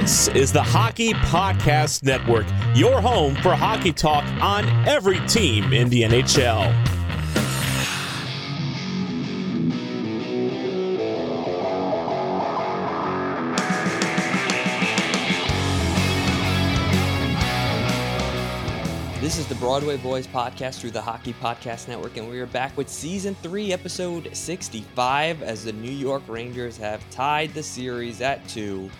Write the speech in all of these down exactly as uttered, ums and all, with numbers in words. This is the Hockey Podcast Network, your home for hockey talk on every team in the N H L. This is the Broadway Boys Podcast through the Hockey Podcast Network, and we are back with Season three, Episode sixty-five, as the New York Rangers have tied the series at two.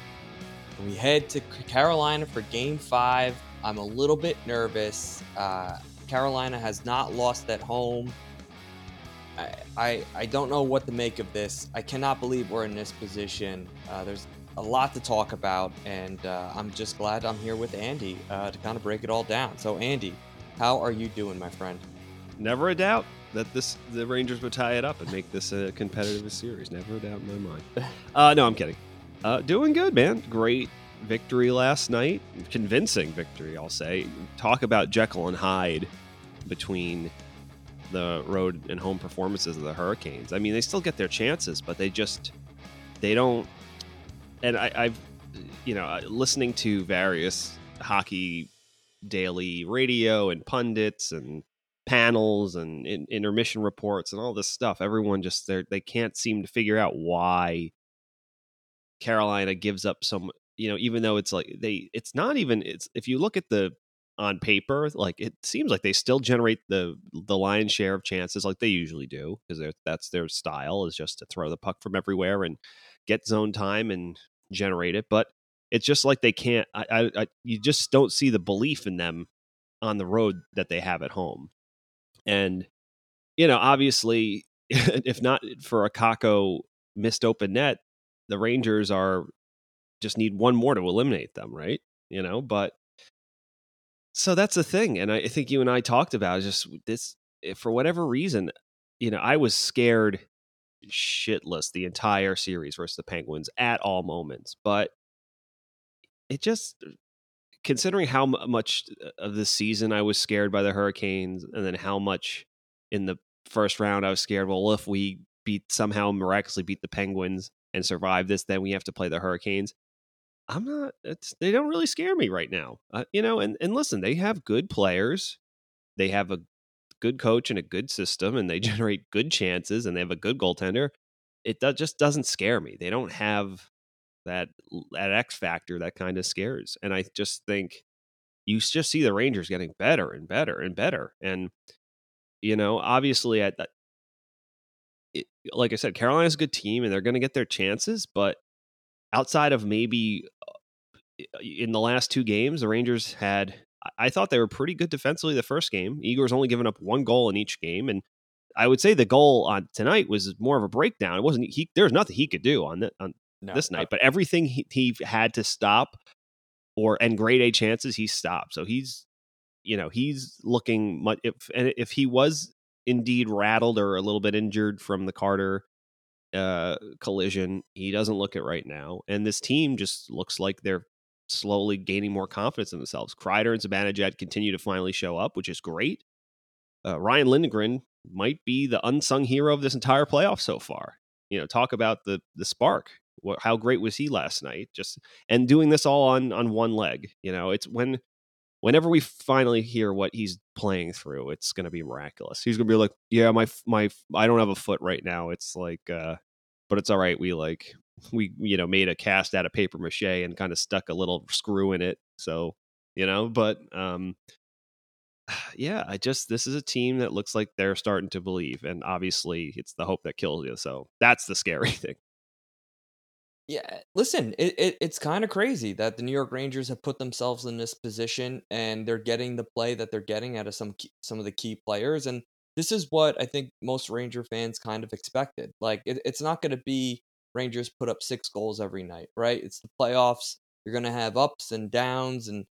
We head to Carolina for Game five. I'm a little bit nervous. Uh, Carolina has not lost at home. I, I I don't know what to make of this. I cannot believe we're in this position. Uh, there's a lot to talk about, and uh, I'm just glad I'm here with Andy uh, to kind of break it all down. So, Andy, how are you doing, my friend? Never a doubt that this the Rangers would tie it up and make this a competitive series. Never a doubt in my mind. Uh, no, I'm kidding. Uh, doing good, man. Great victory last night. Convincing victory, I'll say. Talk about Jekyll and Hyde between the road and home performances of the Hurricanes. I mean, they still get their chances, but they just, they don't. And I, I've, you know, listening to various hockey daily radio and pundits and panels and in, intermission reports and all this stuff, everyone just, they they can't seem to figure out why Carolina gives up some, you know, even though it's like they, it's not even, it's, if you look at the, on paper, like it seems like they still generate the, the lion's share of chances like they usually do, because that's their style, is just to throw the puck from everywhere and get zone time and generate it. But it's just like they can't, I, I, I you just don't see the belief in them on the road that they have at home. And, you know, obviously if not for a Kako missed open net, the Rangers are just need one more to eliminate them, right? You know, but so that's the thing. And I think you and I talked about it, just this, for whatever reason, you know, I was scared shitless the entire series versus the Penguins at all moments. But it just, considering how much of the season I was scared by the Hurricanes, and then how much in the first round I was scared, well, if we beat somehow miraculously beat the Penguins and survive this, then we have to play the Hurricanes. I'm not, it's, they don't really scare me right now. Uh, you know, and, and listen, they have good players. They have a good coach and a good system, and they generate good chances, and they have a good goaltender. It do, just doesn't scare me. They don't have that, that X factor that kind of scares. And I just think you just see the Rangers getting better and better and better. And, you know, obviously at that, It, like I said, Carolina's a good team and they're going to get their chances, but outside of maybe in the last two games, the Rangers had, I thought they were pretty good defensively the first game. Igor's only given up one goal in each game. And I would say the goal on tonight was more of a breakdown. It wasn't, he, there was nothing he could do on, the, on no, this night, no. But everything he, he had to stop or, and grade A chances, he stopped. So he's, you know, he's looking much, if, and if he was indeed rattled or a little bit injured from the Carter uh, collision, he doesn't look it right now. And this team just looks like they're slowly gaining more confidence in themselves. Kreider and Zibanejad continue to finally show up, which is great. Uh, Ryan Lindegren might be the unsung hero of this entire playoff so far. You know, talk about the the spark. What, how great was he last night? Just and doing this all on on one leg. You know, it's when whenever we finally hear what he's playing through, it's going to be miraculous. He's going to be like, yeah, my, my, I don't have a foot right now. It's like, uh, but it's all right. We like, we, you know, made a cast out of paper mache and kind of stuck a little screw in it. So, you know, but, um, yeah, I just, this is a team that looks like they're starting to believe. And obviously it's the hope that kills you. So that's the scary thing. Yeah, listen, it, it it's kind of crazy that the New York Rangers have put themselves in this position, and they're getting the play that they're getting out of some key, some of the key players. And this is what I think most Ranger fans kind of expected. Like, it, it's not going to be Rangers put up six goals every night, right? It's the playoffs. You're going to have ups and downs. And,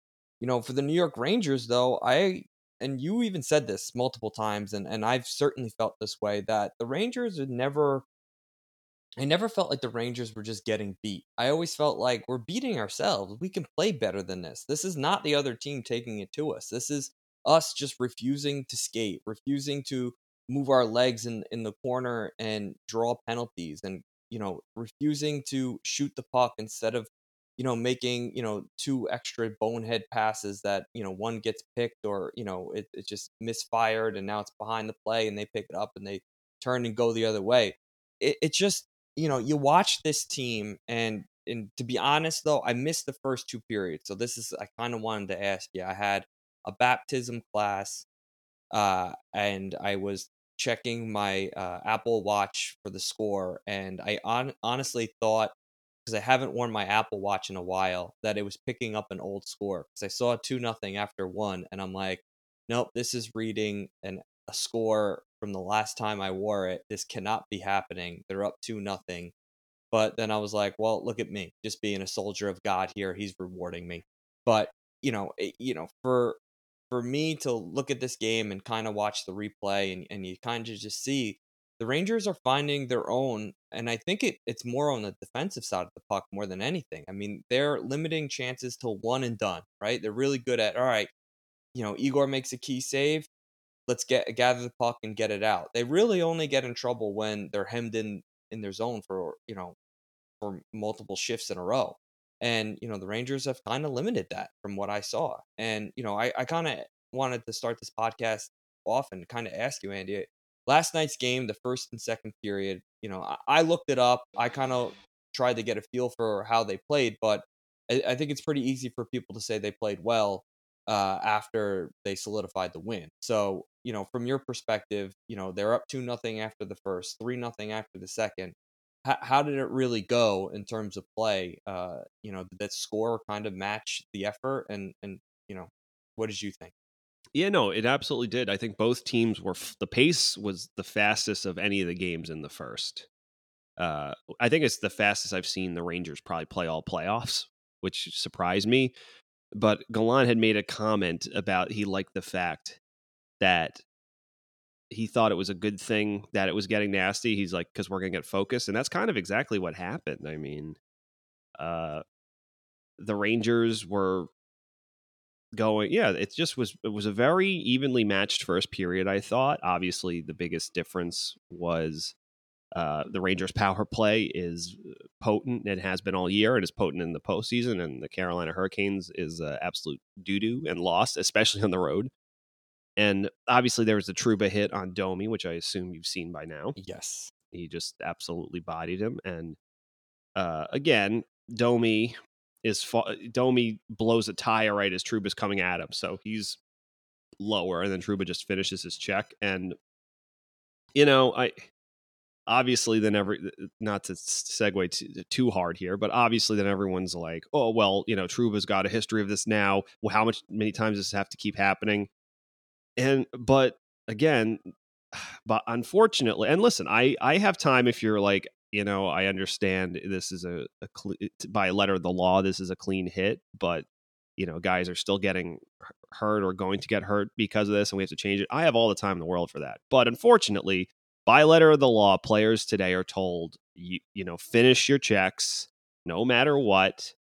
you know, for the New York Rangers, though, I and you even said this multiple times, and, and I've certainly felt this way, that the Rangers would never... I never felt like the Rangers were just getting beat. I always felt like we're beating ourselves. We can play better than this. This is not the other team taking it to us. This is us just refusing to skate, refusing to move our legs in, in the corner and draw penalties, and, you know, refusing to shoot the puck instead of you know, making, you know, two extra bonehead passes that, you know, one gets picked or, you know, it, it just misfired and now it's behind the play and they pick it up and they turn and go the other way. It, it just, you know, you watch this team and, and to be honest, though, I missed the first two periods. So this is, I kind of wanted to ask you, I had a baptism class uh, and I was checking my uh, Apple Watch for the score. And I on- honestly thought, because I haven't worn my Apple Watch in a while, that it was picking up an old score. Because I saw two nothing after one and I'm like, nope, this is reading an, a score from the last time I wore it. This cannot be happening. They're up two nothing. But then I was like, well, look at me, just being a soldier of God here. He's rewarding me. But, you know, it, you know, for for me to look at this game and kind of watch the replay and, and you kind of just see the Rangers are finding their own. And I think it, it's more on the defensive side of the puck more than anything. I mean, they're limiting chances to one and done, right? They're really good at, all right, you know, Igor makes a key save. Let's get gather the puck and get it out. They really only get in trouble when they're hemmed in in their zone for, you know, for multiple shifts in a row. And, you know, the Rangers have kind of limited that from what I saw. And, you know, I, I kind of wanted to start this podcast off and kind of ask you, Andy, last night's game, the first and second period, you know, I, I looked it up. I kind of tried to get a feel for how they played, but I, I think it's pretty easy for people to say they played well uh, after they solidified the win. So, you know, from your perspective, you know, they're up two nothing after the first, three nothing after the second. How did it really go in terms of play? Uh, you know, did that score kind of match the effort? And, and you know, what did you think? Yeah, no, it absolutely did. I think both teams were, f- the pace was the fastest of any of the games in the first. Uh, I think it's the fastest I've seen the Rangers probably play all playoffs, which surprised me. But Gallant had made a comment about he liked the fact that he thought it was a good thing that it was getting nasty. He's like, because we're going to get focused. And that's kind of exactly what happened. I mean, uh, the Rangers were going. Yeah, it just was. It was a very evenly matched first period, I thought. Obviously, the biggest difference was uh, the Rangers power play is potent. It has been all year. It is potent in the postseason. And the Carolina Hurricanes is uh, absolute doo-doo and lost, especially on the road. And obviously there was the Trouba hit on Domi, which I assume you've seen by now. Yes. He just absolutely bodied him. And uh, again, Domi is fa- Domi blows a tire right as Trouba's coming at him. So he's lower and then Trouba just finishes his check. And, you know, I obviously then every not to segue too, too hard here, but obviously then everyone's like, oh, well, you know, Trouba's got a history of this now. Well, how much many times does this have to keep happening? And but again, but unfortunately, and listen, I, I have time if you're like, you know, I understand this is a, a cle- by letter of the law, this is a clean hit. But, you know, guys are still getting hurt or going to get hurt because of this and we have to change it. I have all the time in the world for that. But unfortunately, by letter of the law, players today are told, you, you know, finish your checks no matter what.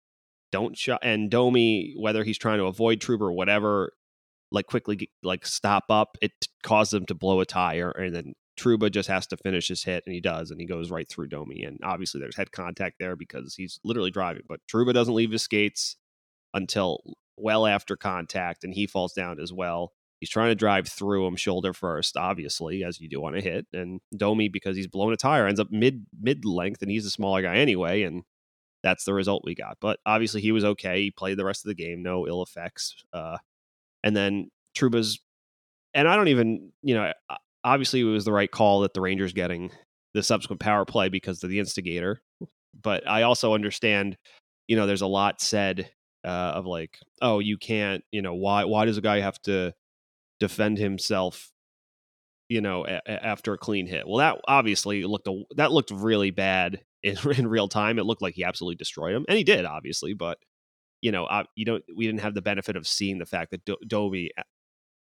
Don't shut. And Domi, whether he's trying to avoid Trouba or whatever, like quickly, like stop up. It caused them to blow a tire, and then Trouba just has to finish his hit, and he does, and he goes right through Domi. And obviously, there's head contact there because he's literally driving. But Trouba doesn't leave his skates until well after contact, and he falls down as well. He's trying to drive through him shoulder first, obviously, as you do on a hit. And Domi, because he's blown a tire, ends up mid mid length, and he's a smaller guy anyway, and that's the result we got. But obviously, he was okay. He played the rest of the game, no ill effects. Uh, And then Trouba's, and I don't even, you know, obviously it was the right call that the Rangers getting the subsequent power play because of the instigator. But I also understand, you know, there's a lot said uh, of like, oh, you can't, you know, why why does a guy have to defend himself, you know, a- after a clean hit? Well, that obviously looked, a, that looked really bad in, in real time. It looked like he absolutely destroyed him. And he did, obviously, but. You know, uh, you don't. We didn't have the benefit of seeing the fact that Do- Domi,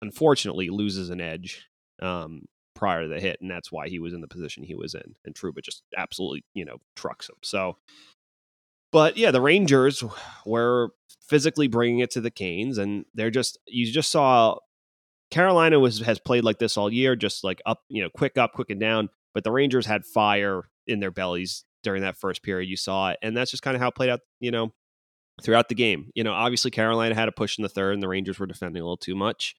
unfortunately, loses an edge um, prior to the hit, and that's why he was in the position he was in. And Trouba just absolutely, you know, trucks him. So, but yeah, the Rangers were physically bringing it to the Canes, and they're just. You just saw Carolina was has played like this all year, just like up, you know, quick up, quick and down. But the Rangers had fire in their bellies during that first period. You saw it, and that's just kind of how it played out. You know. throughout the game. You know, obviously Carolina had a push in the third and the Rangers were defending a little too much.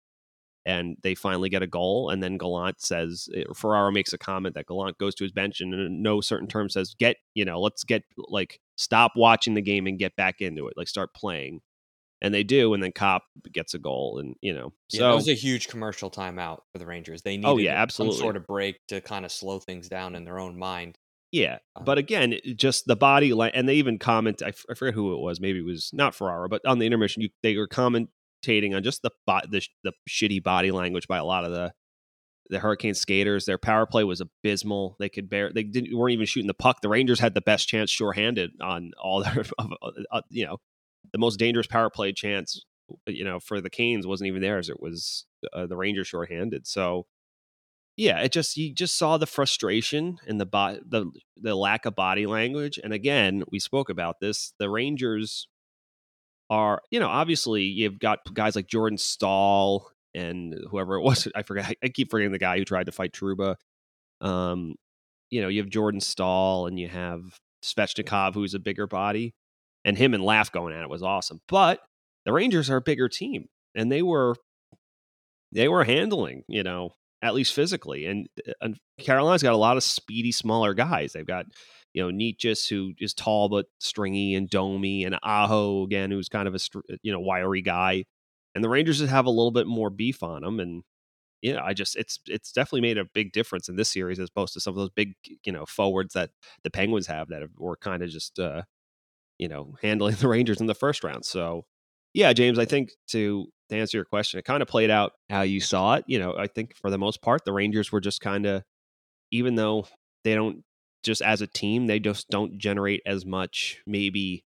And they finally get a goal. And then Gallant says, Ferraro makes a comment that Gallant goes to his bench and in no certain term says, get, you know, let's get, like, stop watching the game and get back into it. Like, start playing. And they do. And then Kopp gets a goal. And, you know, so yeah, that was a huge commercial timeout for the Rangers. They needed oh, yeah, absolutely. some sort of break to kind of slow things down in their own mind. Yeah. Um, but again, just the body language. And they even comment, I, f- I forget who it was. Maybe it was not Ferraro, but on the intermission, you, they were comment. on just the, bo- the sh- the shitty body language by a lot of the the Hurricane skaters. Their power play was abysmal. They could bear they didn't weren't even shooting the puck. The Rangers had the best chance shorthanded on all their uh, you know the most dangerous power play chance you know for the Canes wasn't even theirs. It was uh, the Rangers shorthanded. So yeah, it just you just saw the frustration and the bo- the the lack of body language. And again, we spoke about this. The Rangers. Are, you know, obviously you've got guys like Jordan Staal and whoever it was. I forget. I keep forgetting the guy who tried to fight Trouba. Um, you know, you have Jordan Staal and you have Svechnikov, who's a bigger body, and him and Laf going at it was awesome. But the Rangers are a bigger team, and they were they were handling, you know, at least physically. And, and Carolina's got a lot of speedy, smaller guys. They've got. You know, Nietzsche's, who is tall but stringy, and Domi, and Aho, again, who's kind of a, you know, wiry guy. And the Rangers just have a little bit more beef on them. And, you know, I just, it's it's definitely made a big difference in this series as opposed to some of those big, you know, forwards that the Penguins have that were kind of just, uh, you know, handling the Rangers in the first round. So, yeah, James, I think to, to answer your question, it kind of played out how you saw it. You know, I think for the most part, the Rangers were just kind of, even though they don't, just as a team, they just don't generate as much maybe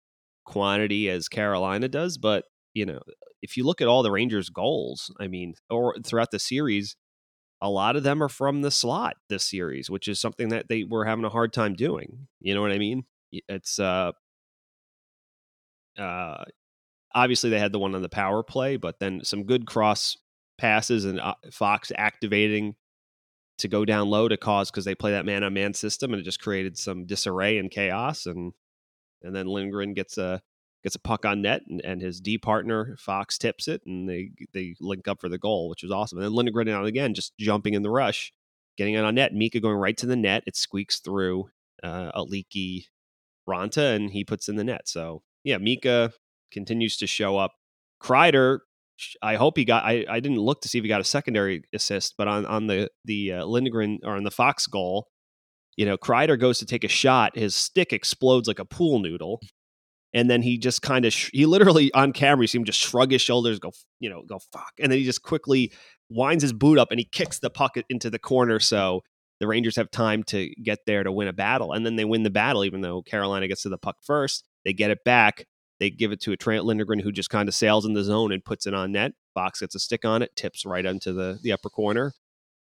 quantity as Carolina does. But, you know, if you look at all the Rangers goals, I mean, or throughout the series, a lot of them are from the slot this series, which is something that they were having a hard time doing. You know what I mean? It's uh, uh, obviously they had the one on the power play, but then some good cross passes and uh, Fox activating to go down low to cause because they play that man on man system, and it just created some disarray and chaos. And and then Lindgren gets a gets a puck on net, and, and his D partner Fox tips it, and they they link up for the goal, which was awesome. And then Lindgren out again, just jumping in the rush, getting it on net. Mika going right to the net. It squeaks through uh, a leaky Ranta, and he puts in the net. So yeah, Mika continues to show up. Kreider. I hope he got, I, I didn't look to see if he got a secondary assist, but on, on the, the uh, Lindgren or on the Fox goal, you know, Kreider goes to take a shot. His stick explodes like a pool noodle. And then he just kind of, sh- he literally on camera, you see him just shrug his shoulders, go, you know, go fuck. And then he just quickly winds his boot up and he kicks the puck into the corner. So the Rangers have time to get there to win a battle. And then they win the battle, even though Carolina gets to the puck first, they get it back. They give it to a Trent Lindgren who just kind of sails in the zone and puts it on net. Fox gets a stick on it, tips right into the, the upper corner.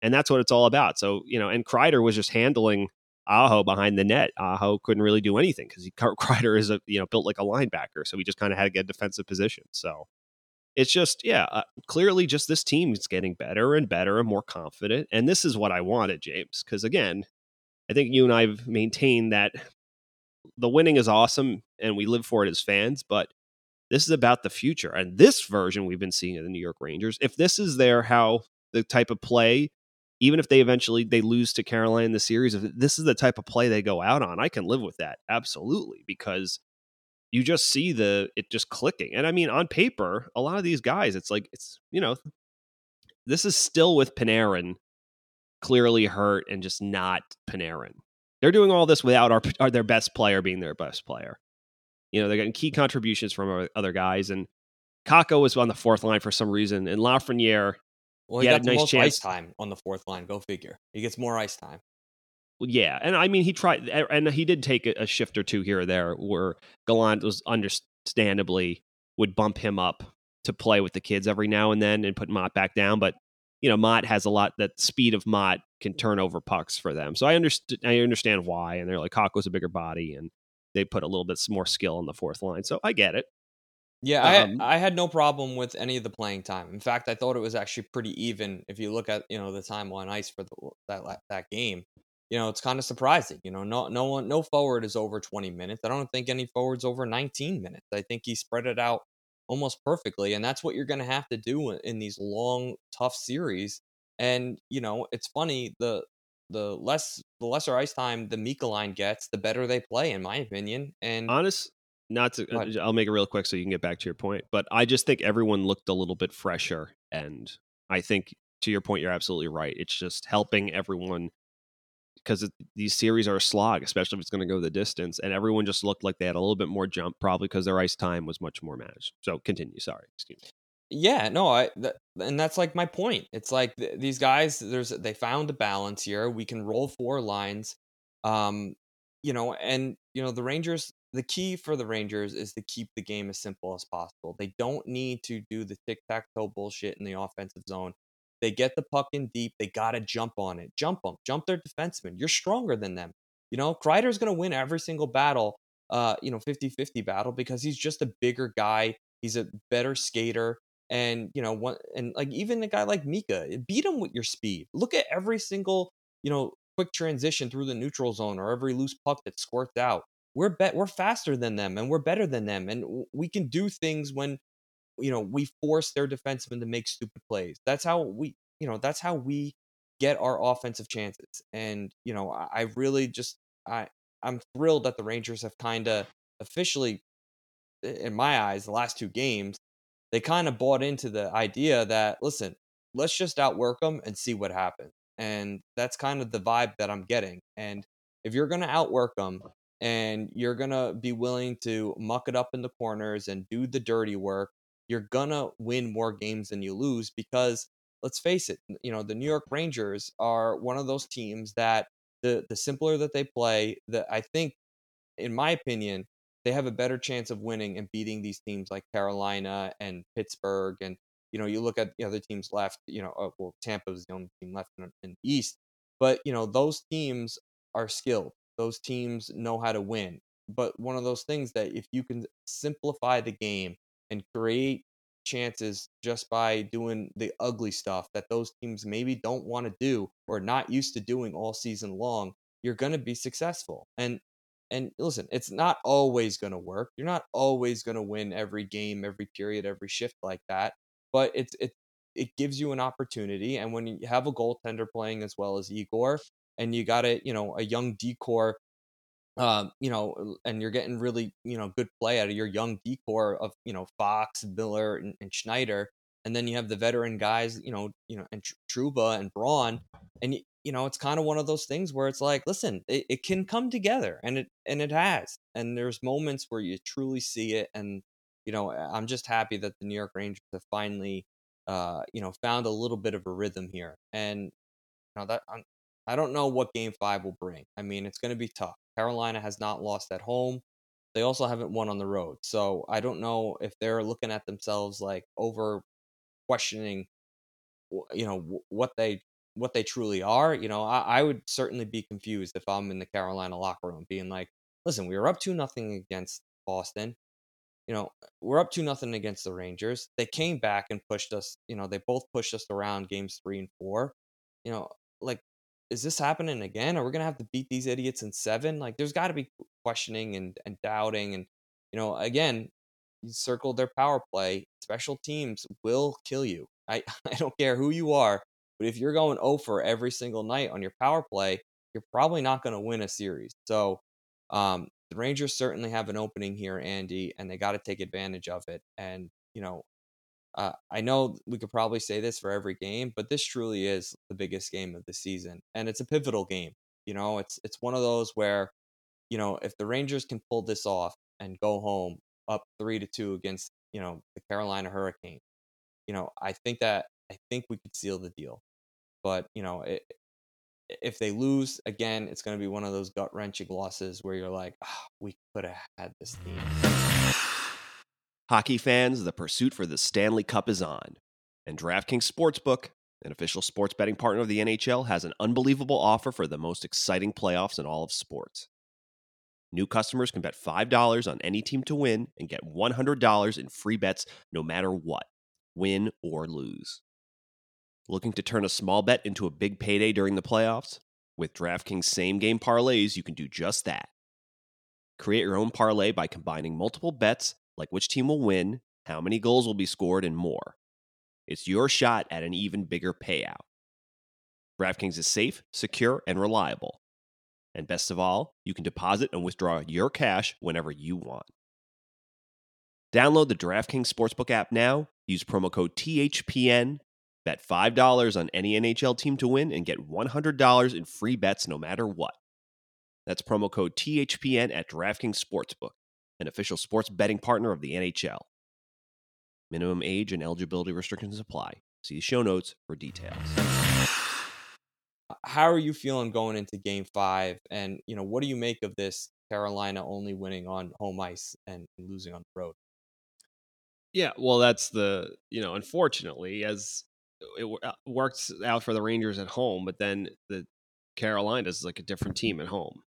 And that's what it's all about. So, you know, and Kreider was just handling Aho behind the net. Aho couldn't really do anything because Kreider is, a you know, built like a linebacker. So he just kind of had to get a defensive position. So it's just, yeah, uh, clearly just this team is getting better and better and more confident. And this is what I wanted, James, because again, I think you and I have maintained that the winning is awesome and we live for it as fans, but this is about the future. And this version we've been seeing of the New York Rangers, if this is their, how the type of play, even if they eventually they lose to Carolina in the series, if this is the type of play they go out on, I can live with that. Absolutely. Because you just see the, it just clicking. And I mean, on paper, a lot of these guys, it's like, it's, you know, this is still with Panarin clearly hurt and just not Panarin. They're doing all this without our, our their best player being their best player. You know, they're getting key contributions from other guys. And Kako was on the fourth line for some reason. And Lafreniere, well, he, he had got a nice chance. Ice time on the fourth line. Go figure. He gets more ice time. Well, yeah. And I mean, he tried, and he did take a shift or two here or there where Gallant was understandably would bump him up to play with the kids every now and then and put Mott back down. But, you know, Mott has a lot, that speed of Mott can turn over pucks for them. So I understand, I understand why. And they're like, Kako's a bigger body and they put a little bit more skill on the fourth line. So I get it. Yeah. Um, I, I had no problem with any of the playing time. In fact, I thought it was actually pretty even. If you look at, you know, the time on ice for the, that, that game, you know, it's kind of surprising. You know, no no one, no forward is over twenty minutes. I don't think any forward's over nineteen minutes. I think he spread it out almost perfectly, and that's what you're going to have to do in these long, tough series. And you know, it's funny, the the less the lesser ice time the Mika line gets, the better they play, in my opinion. And honest, not to, but, I'll make it real quick so you can get back to your point. But I just think everyone looked a little bit fresher, and I think to your point, you're absolutely right. It's just helping everyone, because these series are a slog, especially if it's going to go the distance. And everyone just looked like they had a little bit more jump, probably because their ice time was much more managed. So continue. Sorry. Excuse me. Yeah, no, I, th- and that's like my point. It's like th- these guys, there's, they found a balance here. We can roll four lines, um, you know, and you know, the Rangers, the key for the Rangers is to keep the game as simple as possible. They don't need to do the tic-tac-toe bullshit in the offensive zone. They get the puck in deep. They got to jump on it. Jump them. Jump their defensemen. You're stronger than them. You know, Kreider's going to win every single battle, uh, you know, fifty-fifty battle, because he's just a bigger guy. He's a better skater. And, you know, one, and like even a guy like Mika, beat him with your speed. Look at every single, you know, quick transition through the neutral zone or every loose puck that squirts out. We're bet we're faster than them, and we're better than them. And we can do things when, you know, we force their defensemen to make stupid plays. That's how we, you know, that's how we get our offensive chances. And, you know, I, I really just, I, I'm thrilled that the Rangers have kind of officially, in my eyes, the last two games, they kind of bought into the idea that, listen, let's just outwork them and see what happens. And that's kind of the vibe that I'm getting. And if you're going to outwork them and you're going to be willing to muck it up in the corners and do the dirty work, you're gonna win more games than you lose, because let's face it, you know, the New York Rangers are one of those teams that the the simpler that they play, that I think, in my opinion, they have a better chance of winning and beating these teams like Carolina and Pittsburgh. And, you know, you look at the other teams left, you know, well, Tampa was the only team left in, in the East, but you know, those teams are skilled. Those teams know how to win. But one of those things that if you can simplify the game and create chances just by doing the ugly stuff that those teams maybe don't want to do or not used to doing all season long, you're going to be successful. And and listen, it's not always going to work. You're not always going to win every game, every period, every shift like that. But it's it it gives you an opportunity. And when you have a goaltender playing as well as Igor, and you got a you know a young D-core, Um, you know, and you're getting really, you know, good play out of your young D-core of, you know, Fox, Miller, and, and Schneider. And then you have the veteran guys, you know, you know, and Trouba and Braun. And, you know, it's kind of one of those things where it's like, listen, it, it can come together, and it, and it has. And there's moments where you truly see it. And, you know, I'm just happy that the New York Rangers have finally, uh, you know, found a little bit of a rhythm here. And, you know, that I'm, I don't know what game five will bring. I mean, it's going to be tough. Carolina has not lost at home. They also haven't won on the road. So I don't know if they're looking at themselves like over questioning, you know, what they what they truly are. You know, I, I would certainly be confused if I'm in the Carolina locker room being like, listen, we were up two nothing against Boston. You know, we're up two nothing against the Rangers. They came back and pushed us. You know, they both pushed us around games three and four. You know, like, is this happening again? Are we going to have to beat these idiots in seven? Like, there's got to be questioning and, and doubting. And, you know, again, you circle their power play. Special teams will kill you. I, I don't care who you are, but if you're going oh for every single night on your power play, you're probably not going to win a series. So um, the Rangers certainly have an opening here, Andy, and they got to take advantage of it. And, you know, uh, I know we could probably say this for every game, but this truly is the biggest game of the season, and it's a pivotal game. You know, it's it's one of those where, you know, if the Rangers can pull this off and go home up three to two against, you know, the Carolina Hurricanes, you know, I think that I think we could seal the deal. But you know, it, if they lose again, it's going to be one of those gut wrenching losses where you're like, oh, we could have had this team. Hockey fans, the pursuit for the Stanley Cup is on. And DraftKings Sportsbook, an official sports betting partner of the N H L, has an unbelievable offer for the most exciting playoffs in all of sports. New customers can bet five dollars on any team to win and get one hundred dollars in free bets no matter what, win or lose. Looking to turn a small bet into a big payday during the playoffs? With DraftKings same-game parlays, you can do just that. Create your own parlay by combining multiple bets, like which team will win, how many goals will be scored, and more. It's your shot at an even bigger payout. DraftKings is safe, secure, and reliable. And best of all, you can deposit and withdraw your cash whenever you want. Download the DraftKings Sportsbook app now, use promo code T H P N, bet five dollars on any N H L team to win, and get one hundred dollars in free bets no matter what. That's promo code T H P N at DraftKings Sportsbook, an official sports betting partner of the N H L. Minimum age and eligibility restrictions apply. See show notes for details. How are you feeling going into Game Five? And you know, what do you make of this Carolina only winning on home ice and losing on the road? Yeah, well, that's the you know, unfortunately, as it works out for the Rangers at home, but then the Carolina's like a different team at home.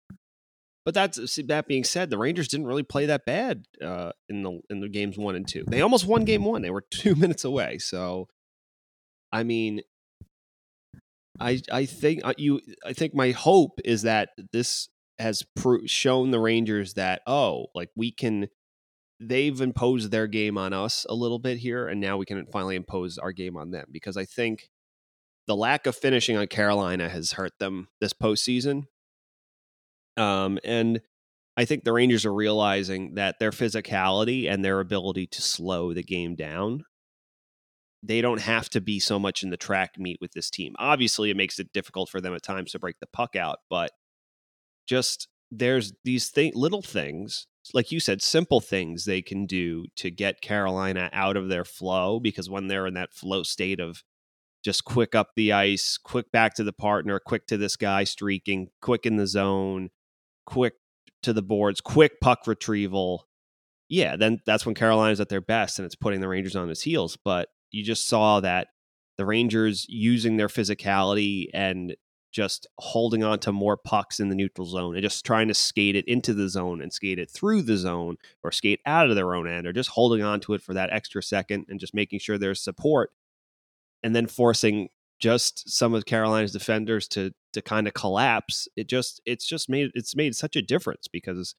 But that's that being said, the Rangers didn't really play that bad uh, in the in the games one and two. They almost won game one. They were two minutes away. So, I mean, I I think you I think my hope is that this has pro- shown the Rangers that oh, like we can. They've imposed their game on us a little bit here, and now we can finally impose our game on them. Because I think the lack of finishing on Carolina has hurt them this postseason. Um, and I think the Rangers are realizing that their physicality and their ability to slow the game down, they don't have to be so much in the track meet with this team. Obviously, it makes it difficult for them at times to break the puck out, but just there's these th- little things, like you said, simple things they can do to get Carolina out of their flow, because when they're in that flow state of just quick up the ice, quick back to the partner, quick to this guy streaking, quick in the zone, quick to the boards, quick puck retrieval. Yeah, then that's when Carolina's at their best, and it's putting the Rangers on its heels. But you just saw that the Rangers using their physicality and just holding on to more pucks in the neutral zone and just trying to skate it into the zone and skate it through the zone or skate out of their own end, or just holding on to it for that extra second and just making sure there's support, and then forcing just some of Carolina's defenders to to kind of collapse. It just it's just made it's made such a difference, because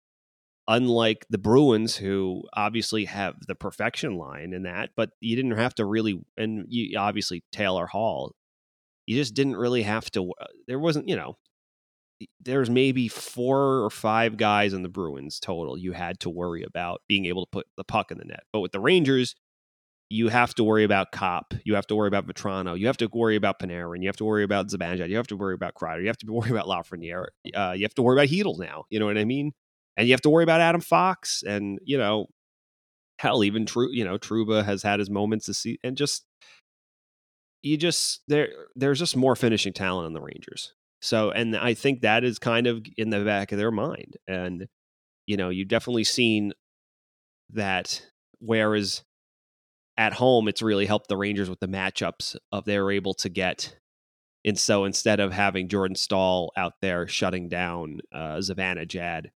unlike the Bruins, who obviously have the perfection line in that, but you didn't have to really, and you obviously Taylor Hall, you just didn't really have to. There wasn't, you know, there's maybe four or five guys in the Bruins total you had to worry about being able to put the puck in the net. But with the Rangers, you have to worry about Kopp. You have to worry about Vetrano. You have to worry about Panarin. You have to worry about Zibanejad. You have to worry about Kreider. You have to worry about Lafreniere. Uh, you have to worry about Hedl now. You know what I mean? And you have to worry about Adam Fox. And, you know, hell, even Trou- you know, Trouba has had his moments this season. And just, you just, there, there's just more finishing talent on the Rangers. So, and I think that is kind of in the back of their mind. And, you know, you've definitely seen that, whereas at home, it's really helped the Rangers with the matchups of they were able to get. And so instead of having Jordan Staal out there shutting down uh, Zibanejad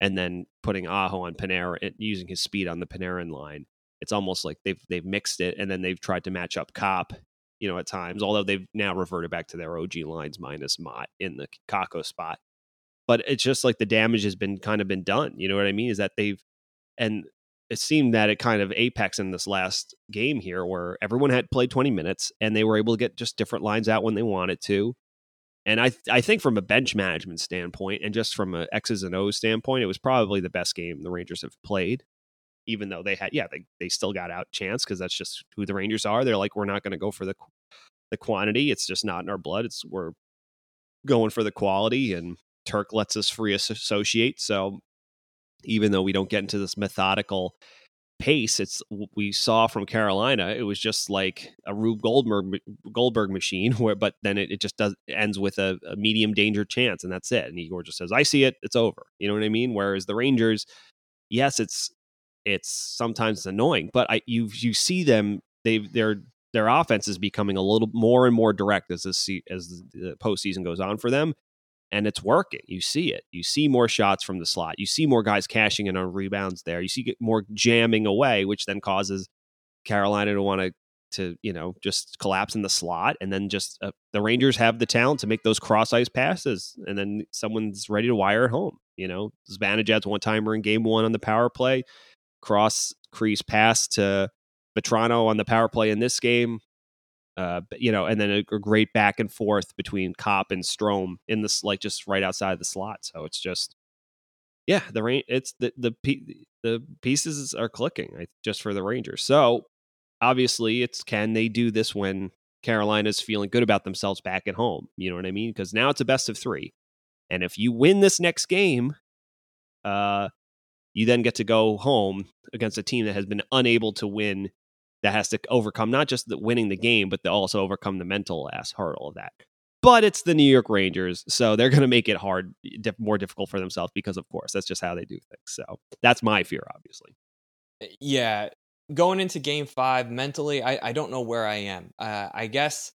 and then putting Aho on Panarin, using his speed on the Panarin line, it's almost like they've they've mixed it, and then they've tried to match up Kopp, you know, at times, although they've now reverted back to their O G lines minus Mott in the Kako spot. But it's just like the damage has been kind of been done. You know what I mean? Is that they've... and it seemed that it kind of apex in this last game here, where everyone had played twenty minutes and they were able to get just different lines out when they wanted to. And I, th- I think from a bench management standpoint and just from an X's and O's standpoint, it was probably the best game the Rangers have played, even though they had, yeah, they, they still got out chance, because that's just who the Rangers are. They're like, we're not going to go for the, the quantity. It's just not in our blood. It's we're going for the quality, and Turk lets us free associate. So, even though we don't get into this methodical pace, it's we saw from Carolina, it was just like a Rube Goldberg Goldberg machine, where but then it, it just does ends with a, a medium danger chance, and that's it. And Igor just says, "I see it, it's over." You know what I mean? Whereas the Rangers, yes, it's it's sometimes annoying, but I you you see them they've their their offense is becoming a little more and more direct as this as the postseason goes on for them. And it's working. You see it. You see more shots from the slot. You see more guys cashing in on rebounds there. You see more jamming away, which then causes Carolina to want to to, you know, just collapse in the slot. And then just uh, the Rangers have the talent to make those cross ice passes. And then someone's ready to wire home. You know, Zibanejad's one timer in game one on the power play, cross crease pass to Vetrano on the power play in this game. Uh, you know, and then a, a great back and forth between Kopp and Strome in this, like, just right outside the slot. So it's just, yeah, the rain. It's the the the pieces are clicking just for the Rangers. So obviously, it's can they do this when Carolina's feeling good about themselves back at home? You know what I mean? Because now it's a best of three, and if you win this next game, uh, you then get to go home against a team that has been unable to win. That has to overcome not just the winning the game, but they also overcome the mental ass hurdle of that. But it's the New York Rangers, so they're going to make it hard, diff- more difficult for themselves because, of course, that's just how they do things. So that's my fear, obviously. Yeah, going into Game Five mentally, I, I don't know where I am. Uh, I guess,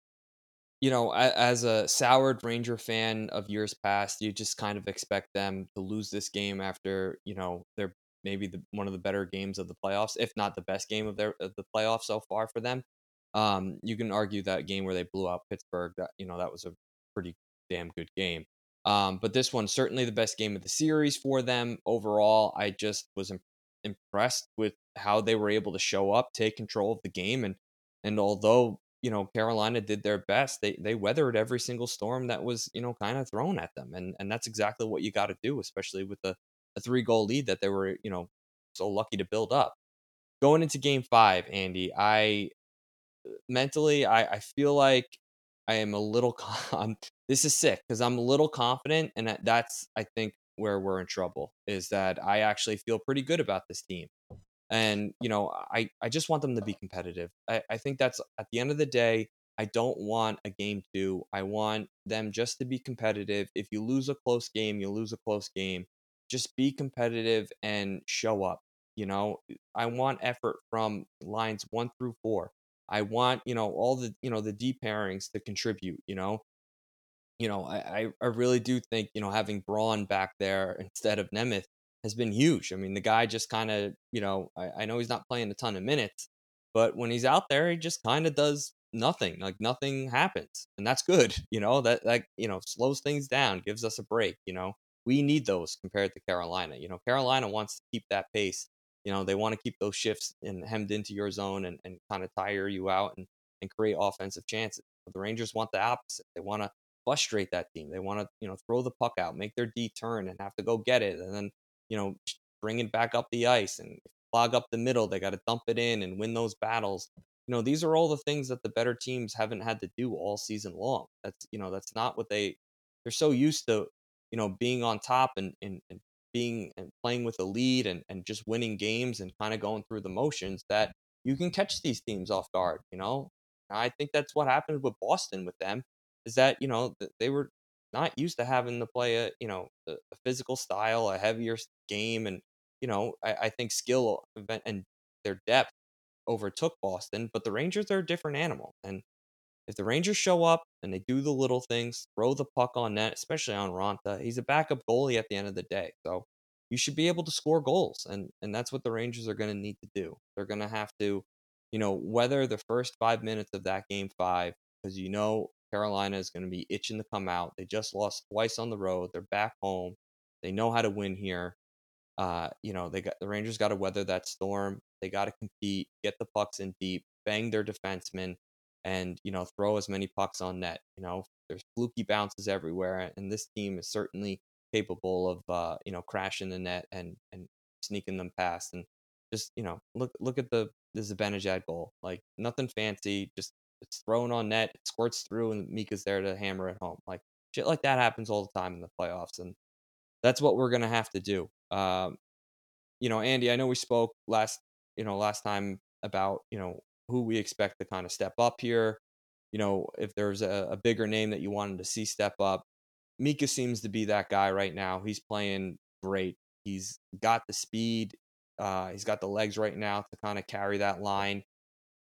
you know, as a soured Ranger fan of years past, you just kind of expect them to lose this game after, you know, they're maybe the, one of the better games of the playoffs, if not the best game of their of the playoffs so far for them. Um, you can argue that game where they blew out Pittsburgh, that, you know, that was a pretty damn good game. Um, but this one, certainly the best game of the series for them. Overall, I just was imp- impressed with how they were able to show up, take control of the game. And, and although, you know, Carolina did their best, they, they weathered every single storm that was, you know, kind of thrown at them. And, and that's exactly what you got to do, especially with the, a three-goal lead that they were, you know, so lucky to build up. Going into Game Five, Andy, I mentally, I, I feel like I am a little. I'm, this is sick because I'm a little confident, and that's, I think, where we're in trouble. Is that I actually feel pretty good about this team, and you know, I, I just want them to be competitive. I, I think that's at the end of the day. I don't want a game two. I want them just to be competitive. If you lose a close game, you lose a close game. Just be competitive and show up. You know, I want effort from lines one through four. I want, you know, all the, you know, the D pairings to contribute, you know, you know, I, I really do think, you know, having Braun back there instead of Nemeth has been huge. I mean, the guy just kind of, you know, I, I know he's not playing a ton of minutes, but when he's out there, he just kind of does nothing, like nothing happens. And that's good. You know, that, like, you know, slows things down, gives us a break, you know. We need those compared to Carolina. You know, Carolina wants to keep that pace. You know, they want to keep those shifts and hemmed into your zone and, and kind of tire you out and, and create offensive chances. But the Rangers want the opposite. They want to frustrate that team. They want to, you know, throw the puck out, make their D turn and have to go get it. And then, you know, bring it back up the ice and clog up the middle. They got to dump it in and win those battles. You know, these are all the things that the better teams haven't had to do all season long. That's, you know, that's not what they, they're so used to. You know, being on top and, and, and being and playing with a lead and, and just winning games and kind of going through the motions that you can catch these teams off guard. You know, and I think that's what happened with Boston with them is that, you know, they were not used to having to play a, you know, a physical style, a heavier game. And, you know, I, I think skill and their depth overtook Boston, but the Rangers are a different animal. And if the Rangers show up and they do the little things, throw the puck on net, especially on Ranta, he's a backup goalie at the end of the day. So you should be able to score goals. And, and that's what the Rangers are going to need to do. They're going to have to, you know, weather the first five minutes of that Game Five, because, you know, Carolina is going to be itching to come out. They just lost twice on the road. They're back home. They know how to win here. Uh, you know, they got the Rangers got to weather that storm. They got to compete, get the pucks in deep, bang their defensemen. And, you know, throw as many pucks on net. You know, there's fluky bounces everywhere. And this team is certainly capable of, uh, you know, crashing the net and, and sneaking them past. And just, you know, look look at the, the Zibanejad goal. Like, nothing fancy. Just it's thrown on net. It squirts through and Mika's there to hammer it home. Like, shit like that happens all the time in the playoffs. And that's what we're going to have to do. Um, you know, Andy, I know we spoke last, you know, last time about, you know, who we expect to kind of step up here. You know, if there's a, a bigger name that you wanted to see step up, Mika seems to be that guy right now. He's playing great. He's got the speed. Uh, he's got the legs right now to kind of carry that line.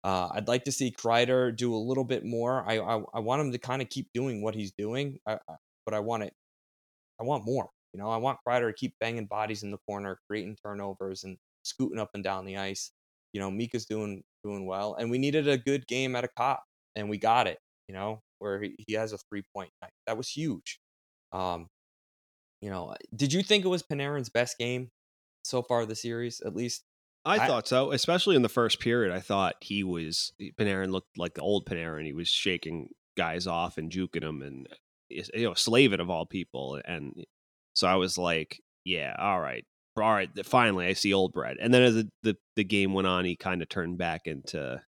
Uh, I'd like to see Kreider do a little bit more. I, I I want him to kind of keep doing what he's doing, I, I, but I want it. I want more. You know, I want Kreider to keep banging bodies in the corner, creating turnovers and scooting up and down the ice. you know, Mika's doing doing well, and we needed a good game at a Kopp, and we got it. You know, where he, he has a three point night. That was huge. Um, you know, did you think it was Panarin's best game so far the series? At least I, I thought so, especially in the first period. I thought he was Panarin looked like the old Panarin. He was shaking guys off and juking them, and you know, Slavin of all people. And so I was like, yeah, all right. All right, finally, I see old bread. And then as the, the, the game went on, he kind of turned back into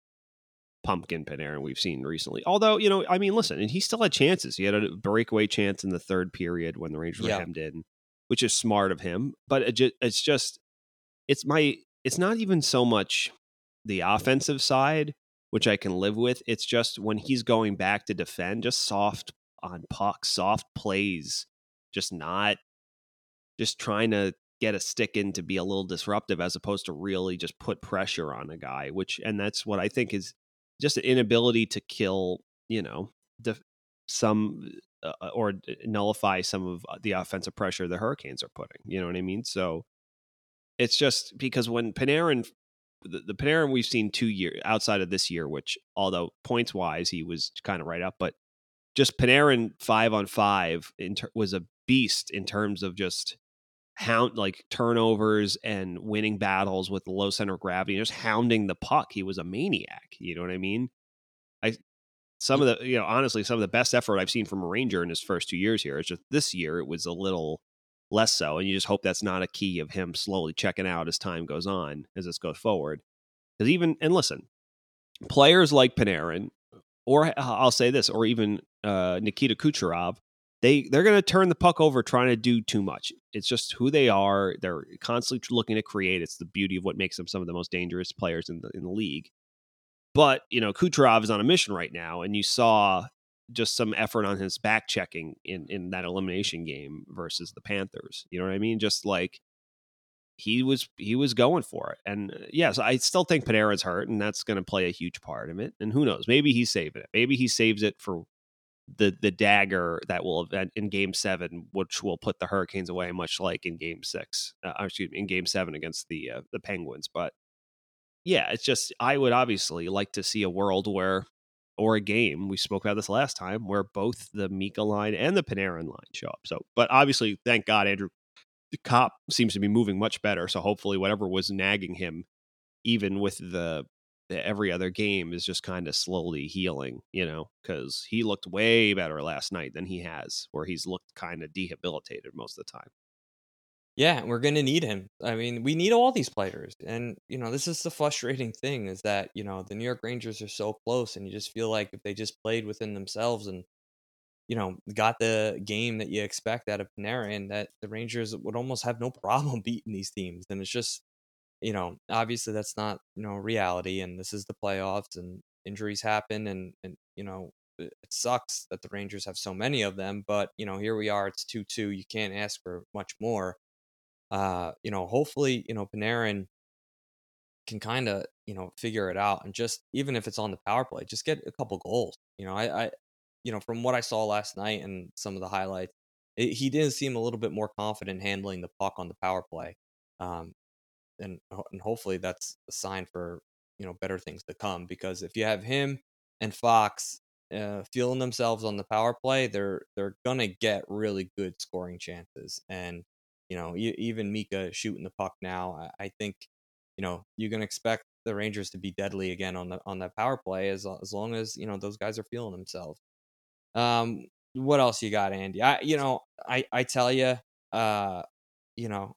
pumpkin Panarin we've seen recently. Although, you know, I mean, listen, and he still had chances. He had a breakaway chance in the third period when the Rangers yeah. were hemmed in, which is smart of him. But it just, it's just, it's my, it's not even so much the offensive side, which I can live with. It's just when he's going back to defend, just soft on puck, soft plays, just not, just trying to get a stick in to be a little disruptive as opposed to really just put pressure on a guy, which, and that's what I think is just an inability to kill, you know, def- some uh, or nullify some of the offensive pressure the Hurricanes are putting, you know what I mean? So it's just because when Panarin, the, the Panarin we've seen two years outside of this year, which although points wise, he was kind of right up, but just Panarin five on five in ter- was a beast in terms of just hound like turnovers and winning battles with the low center of gravity, just hounding the puck. He was a maniac. You know what I mean? I, some of the, you know, honestly, some of the best effort I've seen from a Ranger in his first two years here. It's just this year, it was a little less so. And you just hope that's not a key of him slowly checking out as time goes on, as this goes forward. Cause even, and listen, players like Panarin, or I'll say this, or even uh, Nikita Kucherov, They, they're going to turn the puck over trying to do too much. It's just who they are. They're constantly looking to create. It's the beauty of what makes them some of the most dangerous players in the in the league. But, you know, Kucherov is on a mission right now, and you saw just some effort on his back checking in, in that elimination game versus the Panthers. You know what I mean? Just like he was he was going for it. And yes, yeah, so I still think Panarin's hurt, and that's going to play a huge part of it. And who knows? Maybe he's saving it. Maybe he saves it for the the dagger that will event in game seven, which will put the Hurricanes away, much like in game six, uh, excuse me, in game seven against the, uh, the Penguins. But yeah, it's just, I would obviously like to see a world where, or a game, we spoke about this last time, where both the Mika line and the Panarin line show up. So, but obviously, thank God, Andrew, the Kopp seems to be moving much better. So hopefully whatever was nagging him, even with the every other game, is just kind of slowly healing, you know, because he looked way better last night than he has, where he's looked kind of debilitated most of the time. Yeah, we're going to need him. I mean, we need all these players. And, you know, this is the frustrating thing is that, you know, the New York Rangers are so close, and you just feel like if they just played within themselves and, you know, got the game that you expect out of Panarin, that the Rangers would almost have no problem beating these teams. And it's just, you know, obviously that's not, you know, reality, and this is the playoffs, and injuries happen, and, and you know, it sucks that the Rangers have so many of them, but, you know, here we are, it's two two, you can't ask for much more. Uh, you know, hopefully, you know, Panarin can kind of, you know, figure it out, and just, even if it's on the power play, just get a couple goals. You know, I, I you know, from what I saw last night and some of the highlights, it, he did seem a little bit more confident handling the puck on the power play. Um, And, and hopefully that's a sign for, you know, better things to come, because if you have him and Fox uh, feeling themselves on the power play, they're they're going to get really good scoring chances. And, you know, you, even Mika shooting the puck now, I, I think, you know, you can expect the Rangers to be deadly again on the on that power play as, as long as, you know, those guys are feeling themselves. Um, what else you got, Andy? I, you know, I, I tell you, uh, you know,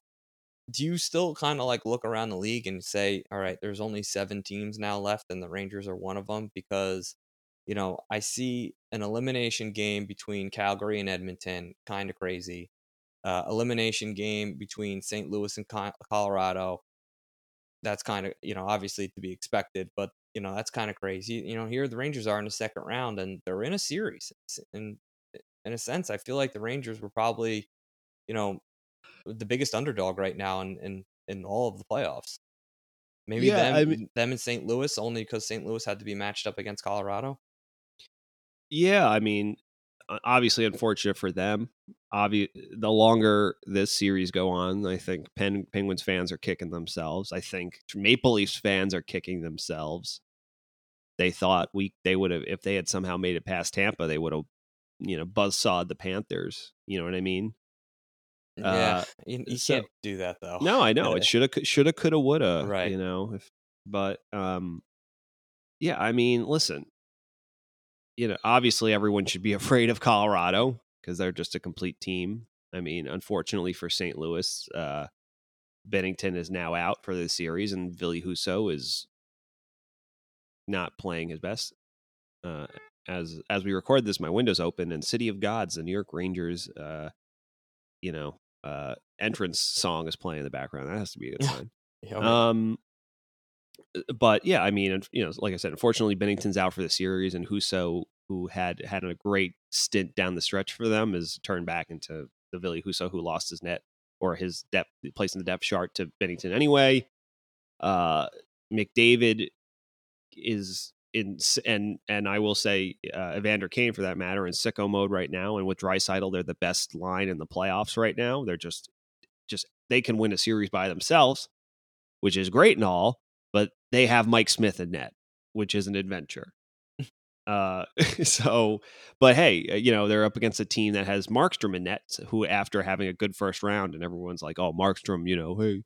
do you still kind of like look around the league and say, all right, there's only seven teams now left and the Rangers are one of them? Because, you know, I see an elimination game between Calgary and Edmonton, kind of crazy. Uh, elimination game between Saint Louis and Colorado. That's kind of, you know, obviously to be expected, but, you know, that's kind of crazy. You know, here the Rangers are in the second round and they're in a series. And in a sense, I feel like the Rangers were probably, you know, the biggest underdog right now in, in, in all of the playoffs. Maybe yeah, them, I mean, them and Saint Louis, only because Saint Louis had to be matched up against Colorado. Yeah, I mean, obviously unfortunate for them. Obvi- the longer this series go on, I think Pen- Penguins fans are kicking themselves. I think Maple Leafs fans are kicking themselves. They thought we they would have, if they had somehow made it past Tampa, they would have, you know, buzzsawed the Panthers. You know what I mean? Yeah, uh, you, you so, can't do that though. No, I know it should have, should have, could have, would have. Right. You know, if, but um, yeah, I mean, listen. You know, obviously everyone should be afraid of Colorado because they're just a complete team. I mean, unfortunately for Saint Louis, uh, Bennington is now out for the series and Ville Husso is not playing his best. Uh, as as we record this, my window's open and City of Gods, the New York Rangers, uh, you know, uh, entrance song is playing in the background. That has to be a good sign. Yeah, um But yeah, I mean, you know, like I said, unfortunately, Bennington's out for the series, and Husso, who had had a great stint down the stretch for them, is turned back into the Ville Husso who lost his net or his depth place in the depth chart to Bennington anyway. Uh, McDavid is in, and and I will say uh, Evander Kane for that matter, in sicko mode right now, and with Draisaitl, they're the best line in the playoffs right now. They're just just they can win a series by themselves, which is great and all. But they have Mike Smith in net, which is an adventure. Uh, so, but hey, you know, they're up against a team that has Markstrom in net, who after having a good first round and everyone's like, oh, Markstrom, you know, hey,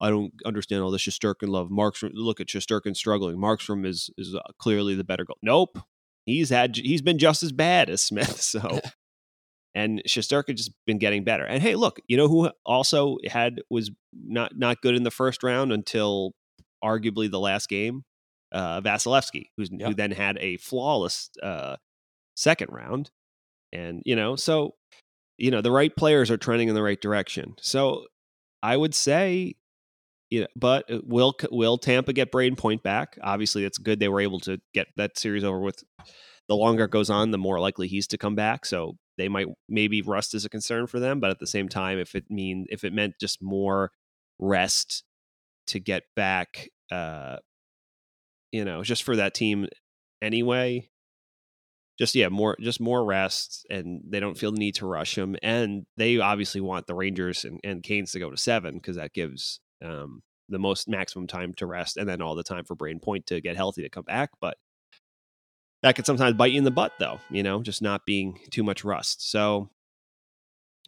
I don't understand all this Shesterkin love. Markstrom, look at Shesterkin struggling. Markstrom is is clearly the better goal. Nope. He's had, he's been just as bad as Smith. So, and Shesterkin just been getting better. And hey, look, you know who also had, was not, not good in the first round until arguably the last game, uh, Vasilevsky, who's, yep. who then had a flawless uh, second round. And, you know, so, you know, the right players are trending in the right direction. So I would say, you know, but will will Tampa get Braden Point back? Obviously, it's good they were able to get that series over with. The longer it goes on, the more likely he's to come back. So they might, maybe rust is a concern for them. But at the same time, if it mean if it meant just more rest to get back, uh, you know, just for that team anyway, just, yeah, more, just more rest, and they don't feel the need to rush them. And they obviously want the Rangers and, and Canes to go to seven, because that gives um, the most maximum time to rest, and then all the time for Braden Point to get healthy to come back. But that could sometimes bite you in the butt though, you know, just not being too much rust. So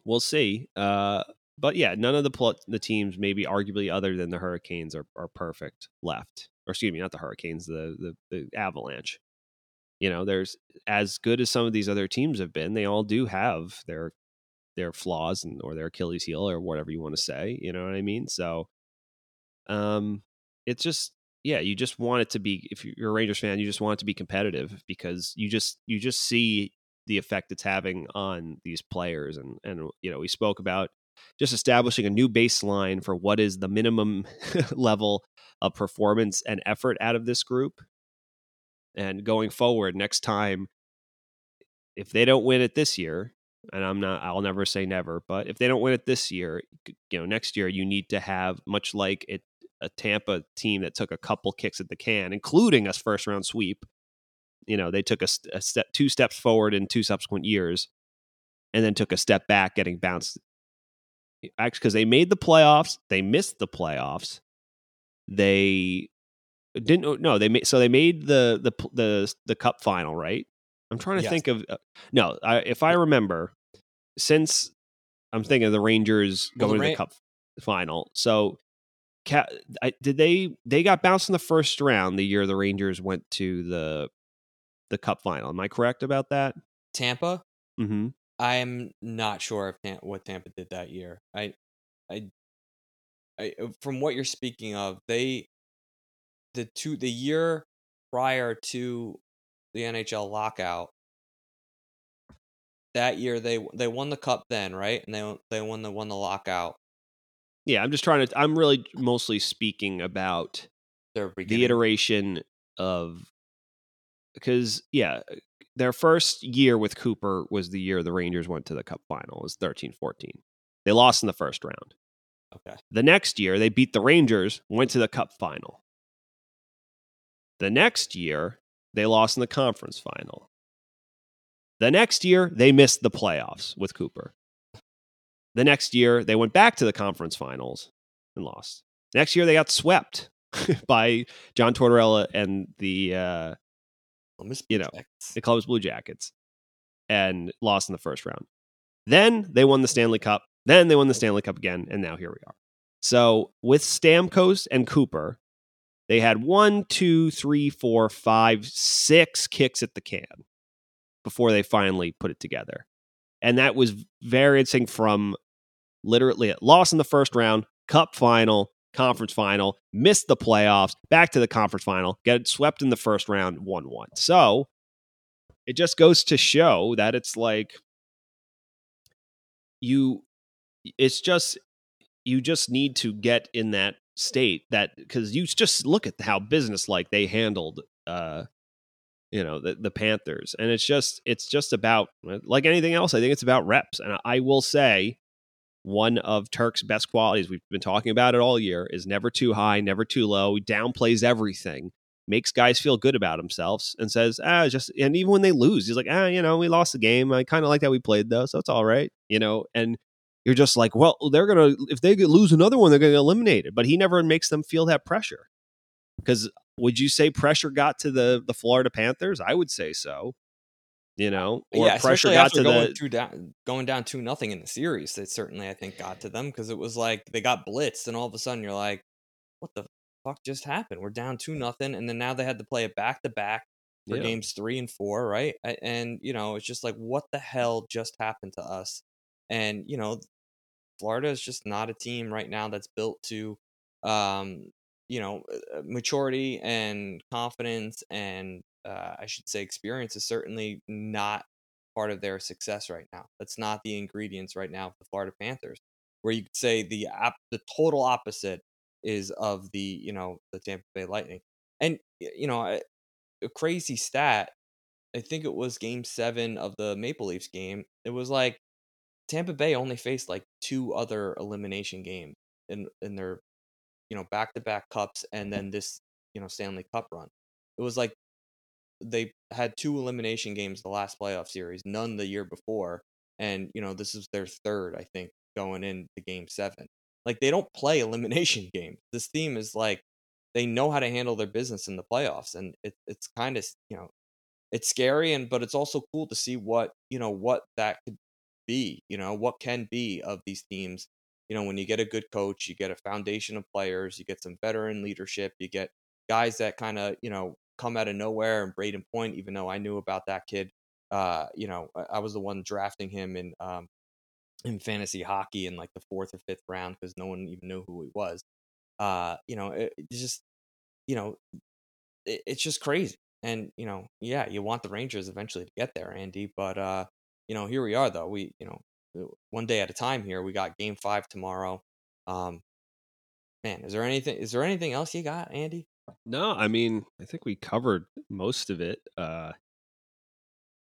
we'll see. Uh, But yeah, none of the pl- the teams, maybe arguably other than the Hurricanes, are are perfect left. Or excuse me, not the Hurricanes, the, the the Avalanche. You know, there's, as good as some of these other teams have been, they all do have their their flaws and or their Achilles heel or whatever you want to say. You know what I mean? So, um, it's just, yeah, you just want it to be, if you're a Rangers fan, you just want it to be competitive, because you just you just see the effect it's having on these players, and and you know, we spoke about just establishing a new baseline for what is the minimum level of performance and effort out of this group. And going forward, next time, if they don't win it this year, and I'm not, I'll never say never, but if they don't win it this year, you know, next year, you need to have, much like it, a Tampa team that took a couple kicks at the can, including a first round sweep. You know, they took a, a step, two steps forward in two subsequent years, and then took a step back, getting bounced. Actually, because they made the playoffs, they missed the playoffs. They didn't. No, they made so they made the the the the cup final, right? I'm trying to yes. think of uh, no. I, if I remember, since I'm thinking of the Rangers going well, the Ra- to the cup final, so ca- I, did they? They got bounced in the first round the year the Rangers went to the the cup final. Am I correct about that? Tampa. Mm-hmm. I am not sure if Tampa, what Tampa did that year. I, I, I, from what you're speaking of, they, the two, the year prior to the N H L lockout, that year they they won the cup then, right? And they they won the won the lockout. Yeah, I'm just trying to. I'm really mostly speaking about their the iteration of, because yeah. Their first year with Cooper was the year the Rangers went to the cup final. It was thirteen fourteen. They lost in the first round. Okay. The next year, they beat the Rangers, went to the cup final. The next year, they lost in the conference final. The next year, they missed the playoffs with Cooper. The next year, they went back to the conference finals and lost. Next year, they got swept by John Tortorella and the uh, you know the Columbus Blue Jackets and lost in the first round. Then they won the Stanley Cup. Then they won the Stanley Cup again, and now here we are. So with Stamkos and Cooper, they had one, two, three, four, five, six kicks at the can before they finally put it together. And that was varying from literally a loss in the first round, cup final, conference final, missed the playoffs, back to the conference final, get swept in the first round, one one. So it just goes to show that it's like you, it's just, you just need to get in that state that, because you just look at how businesslike they handled, uh, you know, the, the Panthers. And it's just, it's just about, like anything else, I think it's about reps. And I will say, one of Turk's best qualities, we've been talking about it all year, is never too high, never too low. He downplays everything, makes guys feel good about themselves, and says, ah, just, and even when they lose, he's like, ah, you know, we lost the game. I kind of like how we played though, so it's all right, you know. And you're just like, well, they're gonna, if they lose another one, they're gonna get eliminated. But he never makes them feel that pressure. Because would you say pressure got to the the Florida Panthers? I would say so. You know, or yeah, pressure got to going the two down, going down two nothing in the series. It certainly, I think, got to them because it was like they got blitzed, and all of a sudden you're like, "What the fuck just happened? We're down two nothing," and then now they had to play it back to back for yeah. games three and four, right? And you know, it's just like, what the hell just happened to us? And you know, Florida is just not a team right now that's built to, um, you know, maturity and confidence and. Uh, I should say experience is certainly not part of their success right now. That's not the ingredients right now of the Florida Panthers, where you could say the op- the total opposite is of the, you know, the Tampa Bay Lightning. And, you know, a, a crazy stat, I think it was game seven of the Maple Leafs game. It was like Tampa Bay only faced like two other elimination games in, in their, you know, back-to-back cups and then this, you know, Stanley Cup run. It was like, they had two elimination games the last playoff series, none the year before. And, you know, this is their third, I think, going into game seven. Like, they don't play elimination games. This team is like, they know how to handle their business in the playoffs. And it, it's kind of, you know, it's scary, and but it's also cool to see what, you know, what that could be, you know, what can be of these teams. You know, when you get a good coach, you get a foundation of players, you get some veteran leadership, you get guys that kind of, you know, come out of nowhere. And Braden Point, even though I knew about that kid, uh, you know, I, I was the one drafting him in um, in fantasy hockey in like the fourth or fifth round because no one even knew who he was. Uh, you know, it, it's just, you know, it, it's just crazy. And, you know, yeah, you want the Rangers eventually to get there, Andy. But, uh, you know, here we are, though. We, you know, one day at a time here. We got game five tomorrow. Um, man, is there anything? Is there anything else you got, Andy? No, I mean, I think we covered most of it. Uh,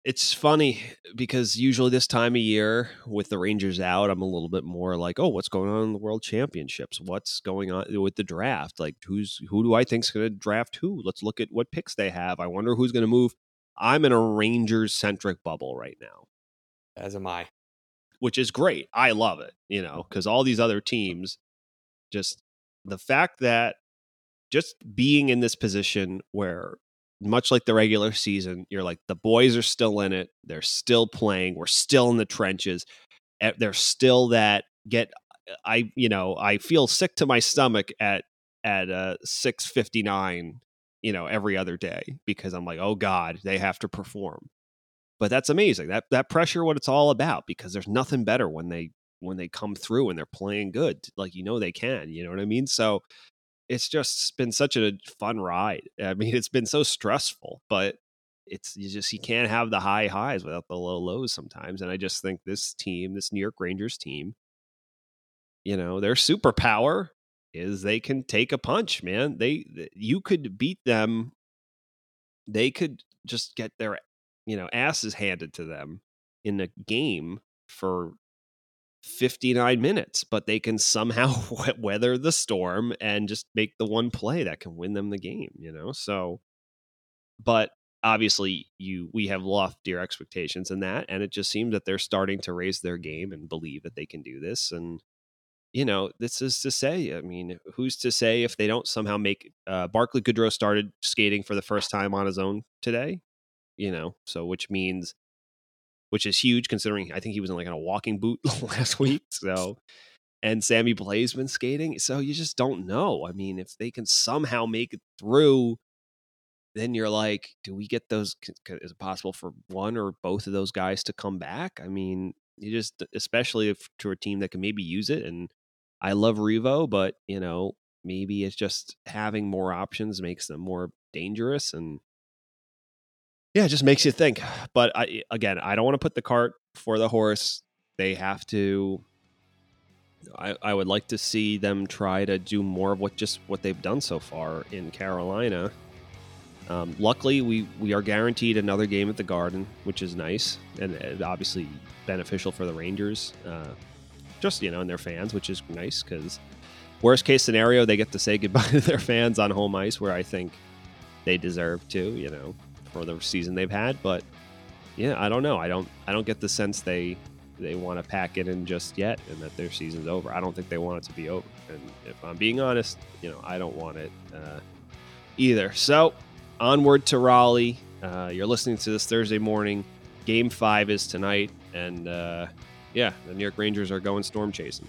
it's funny because usually this time of year with the Rangers out, I'm a little bit more like, oh, what's going on in the World Championships? What's going on with the draft? Like, who's who do I think's going to draft who? Let's look at what picks they have. I wonder who's going to move. I'm in a Rangers-centric bubble right now. As am I. Which is great. I love it, you know, because all these other teams, just the fact that just being in this position where, much like the regular season, you're like, the boys are still in it. They're still playing. We're still in the trenches. They're still that get. I, you know, I feel sick to my stomach at at uh, six fifty-nine, you know, every other day because I'm like, oh, God, they have to perform. But that's amazing. That that pressure, what it's all about, because there's nothing better when they when they come through and they're playing good. Like, you know, they can. You know what I mean? So it's just been such a fun ride. I mean, it's been so stressful, but it's you just you can't have the high highs without the low lows sometimes. And I just think this team, this New York Rangers team, you know, their superpower is they can take a punch, man. They you could beat them. They could just get their, you know, asses handed to them in a game for fifty-nine minutes, but they can somehow weather the storm and just make the one play that can win them the game, you know? So, but obviously you we have loftier expectations than that, and it just seems that they're starting to raise their game and believe that they can do this. And you know, this is to say, I mean, who's to say if they don't somehow make uh, Barclay Goodrow started skating for the first time on his own today, you know, so which means, which is huge considering I think he was in like in a walking boot last week. So, and Sammy Blai's been skating. So you just don't know. I mean, if they can somehow make it through, then you're like, do we get those? Is it possible for one or both of those guys to come back? I mean, you just, especially if to a team that can maybe use it, and I love Revo, but, you know, maybe it's just having more options makes them more dangerous. And yeah, it just makes you think. But I, again, I don't want to put the cart before the horse. They have to. I, I would like to see them try to do more of what just what they've done so far in Carolina. Um, luckily, we, we are guaranteed another game at the Garden, which is nice and obviously beneficial for the Rangers. Uh, Just, you know, and their fans, which is nice because worst case scenario, they get to say goodbye to their fans on home ice, where I think they deserve to, you know, for the season they've had. But yeah, I don't know. I don't I don't get the sense they they want to pack it in just yet and that their season's over. I don't think they want it to be over. And if I'm being honest, you know, I don't want it uh, either. So onward to Raleigh. Uh, you're listening to this Thursday morning. Game five is tonight. And, uh, yeah, the New York Rangers are going storm chasing.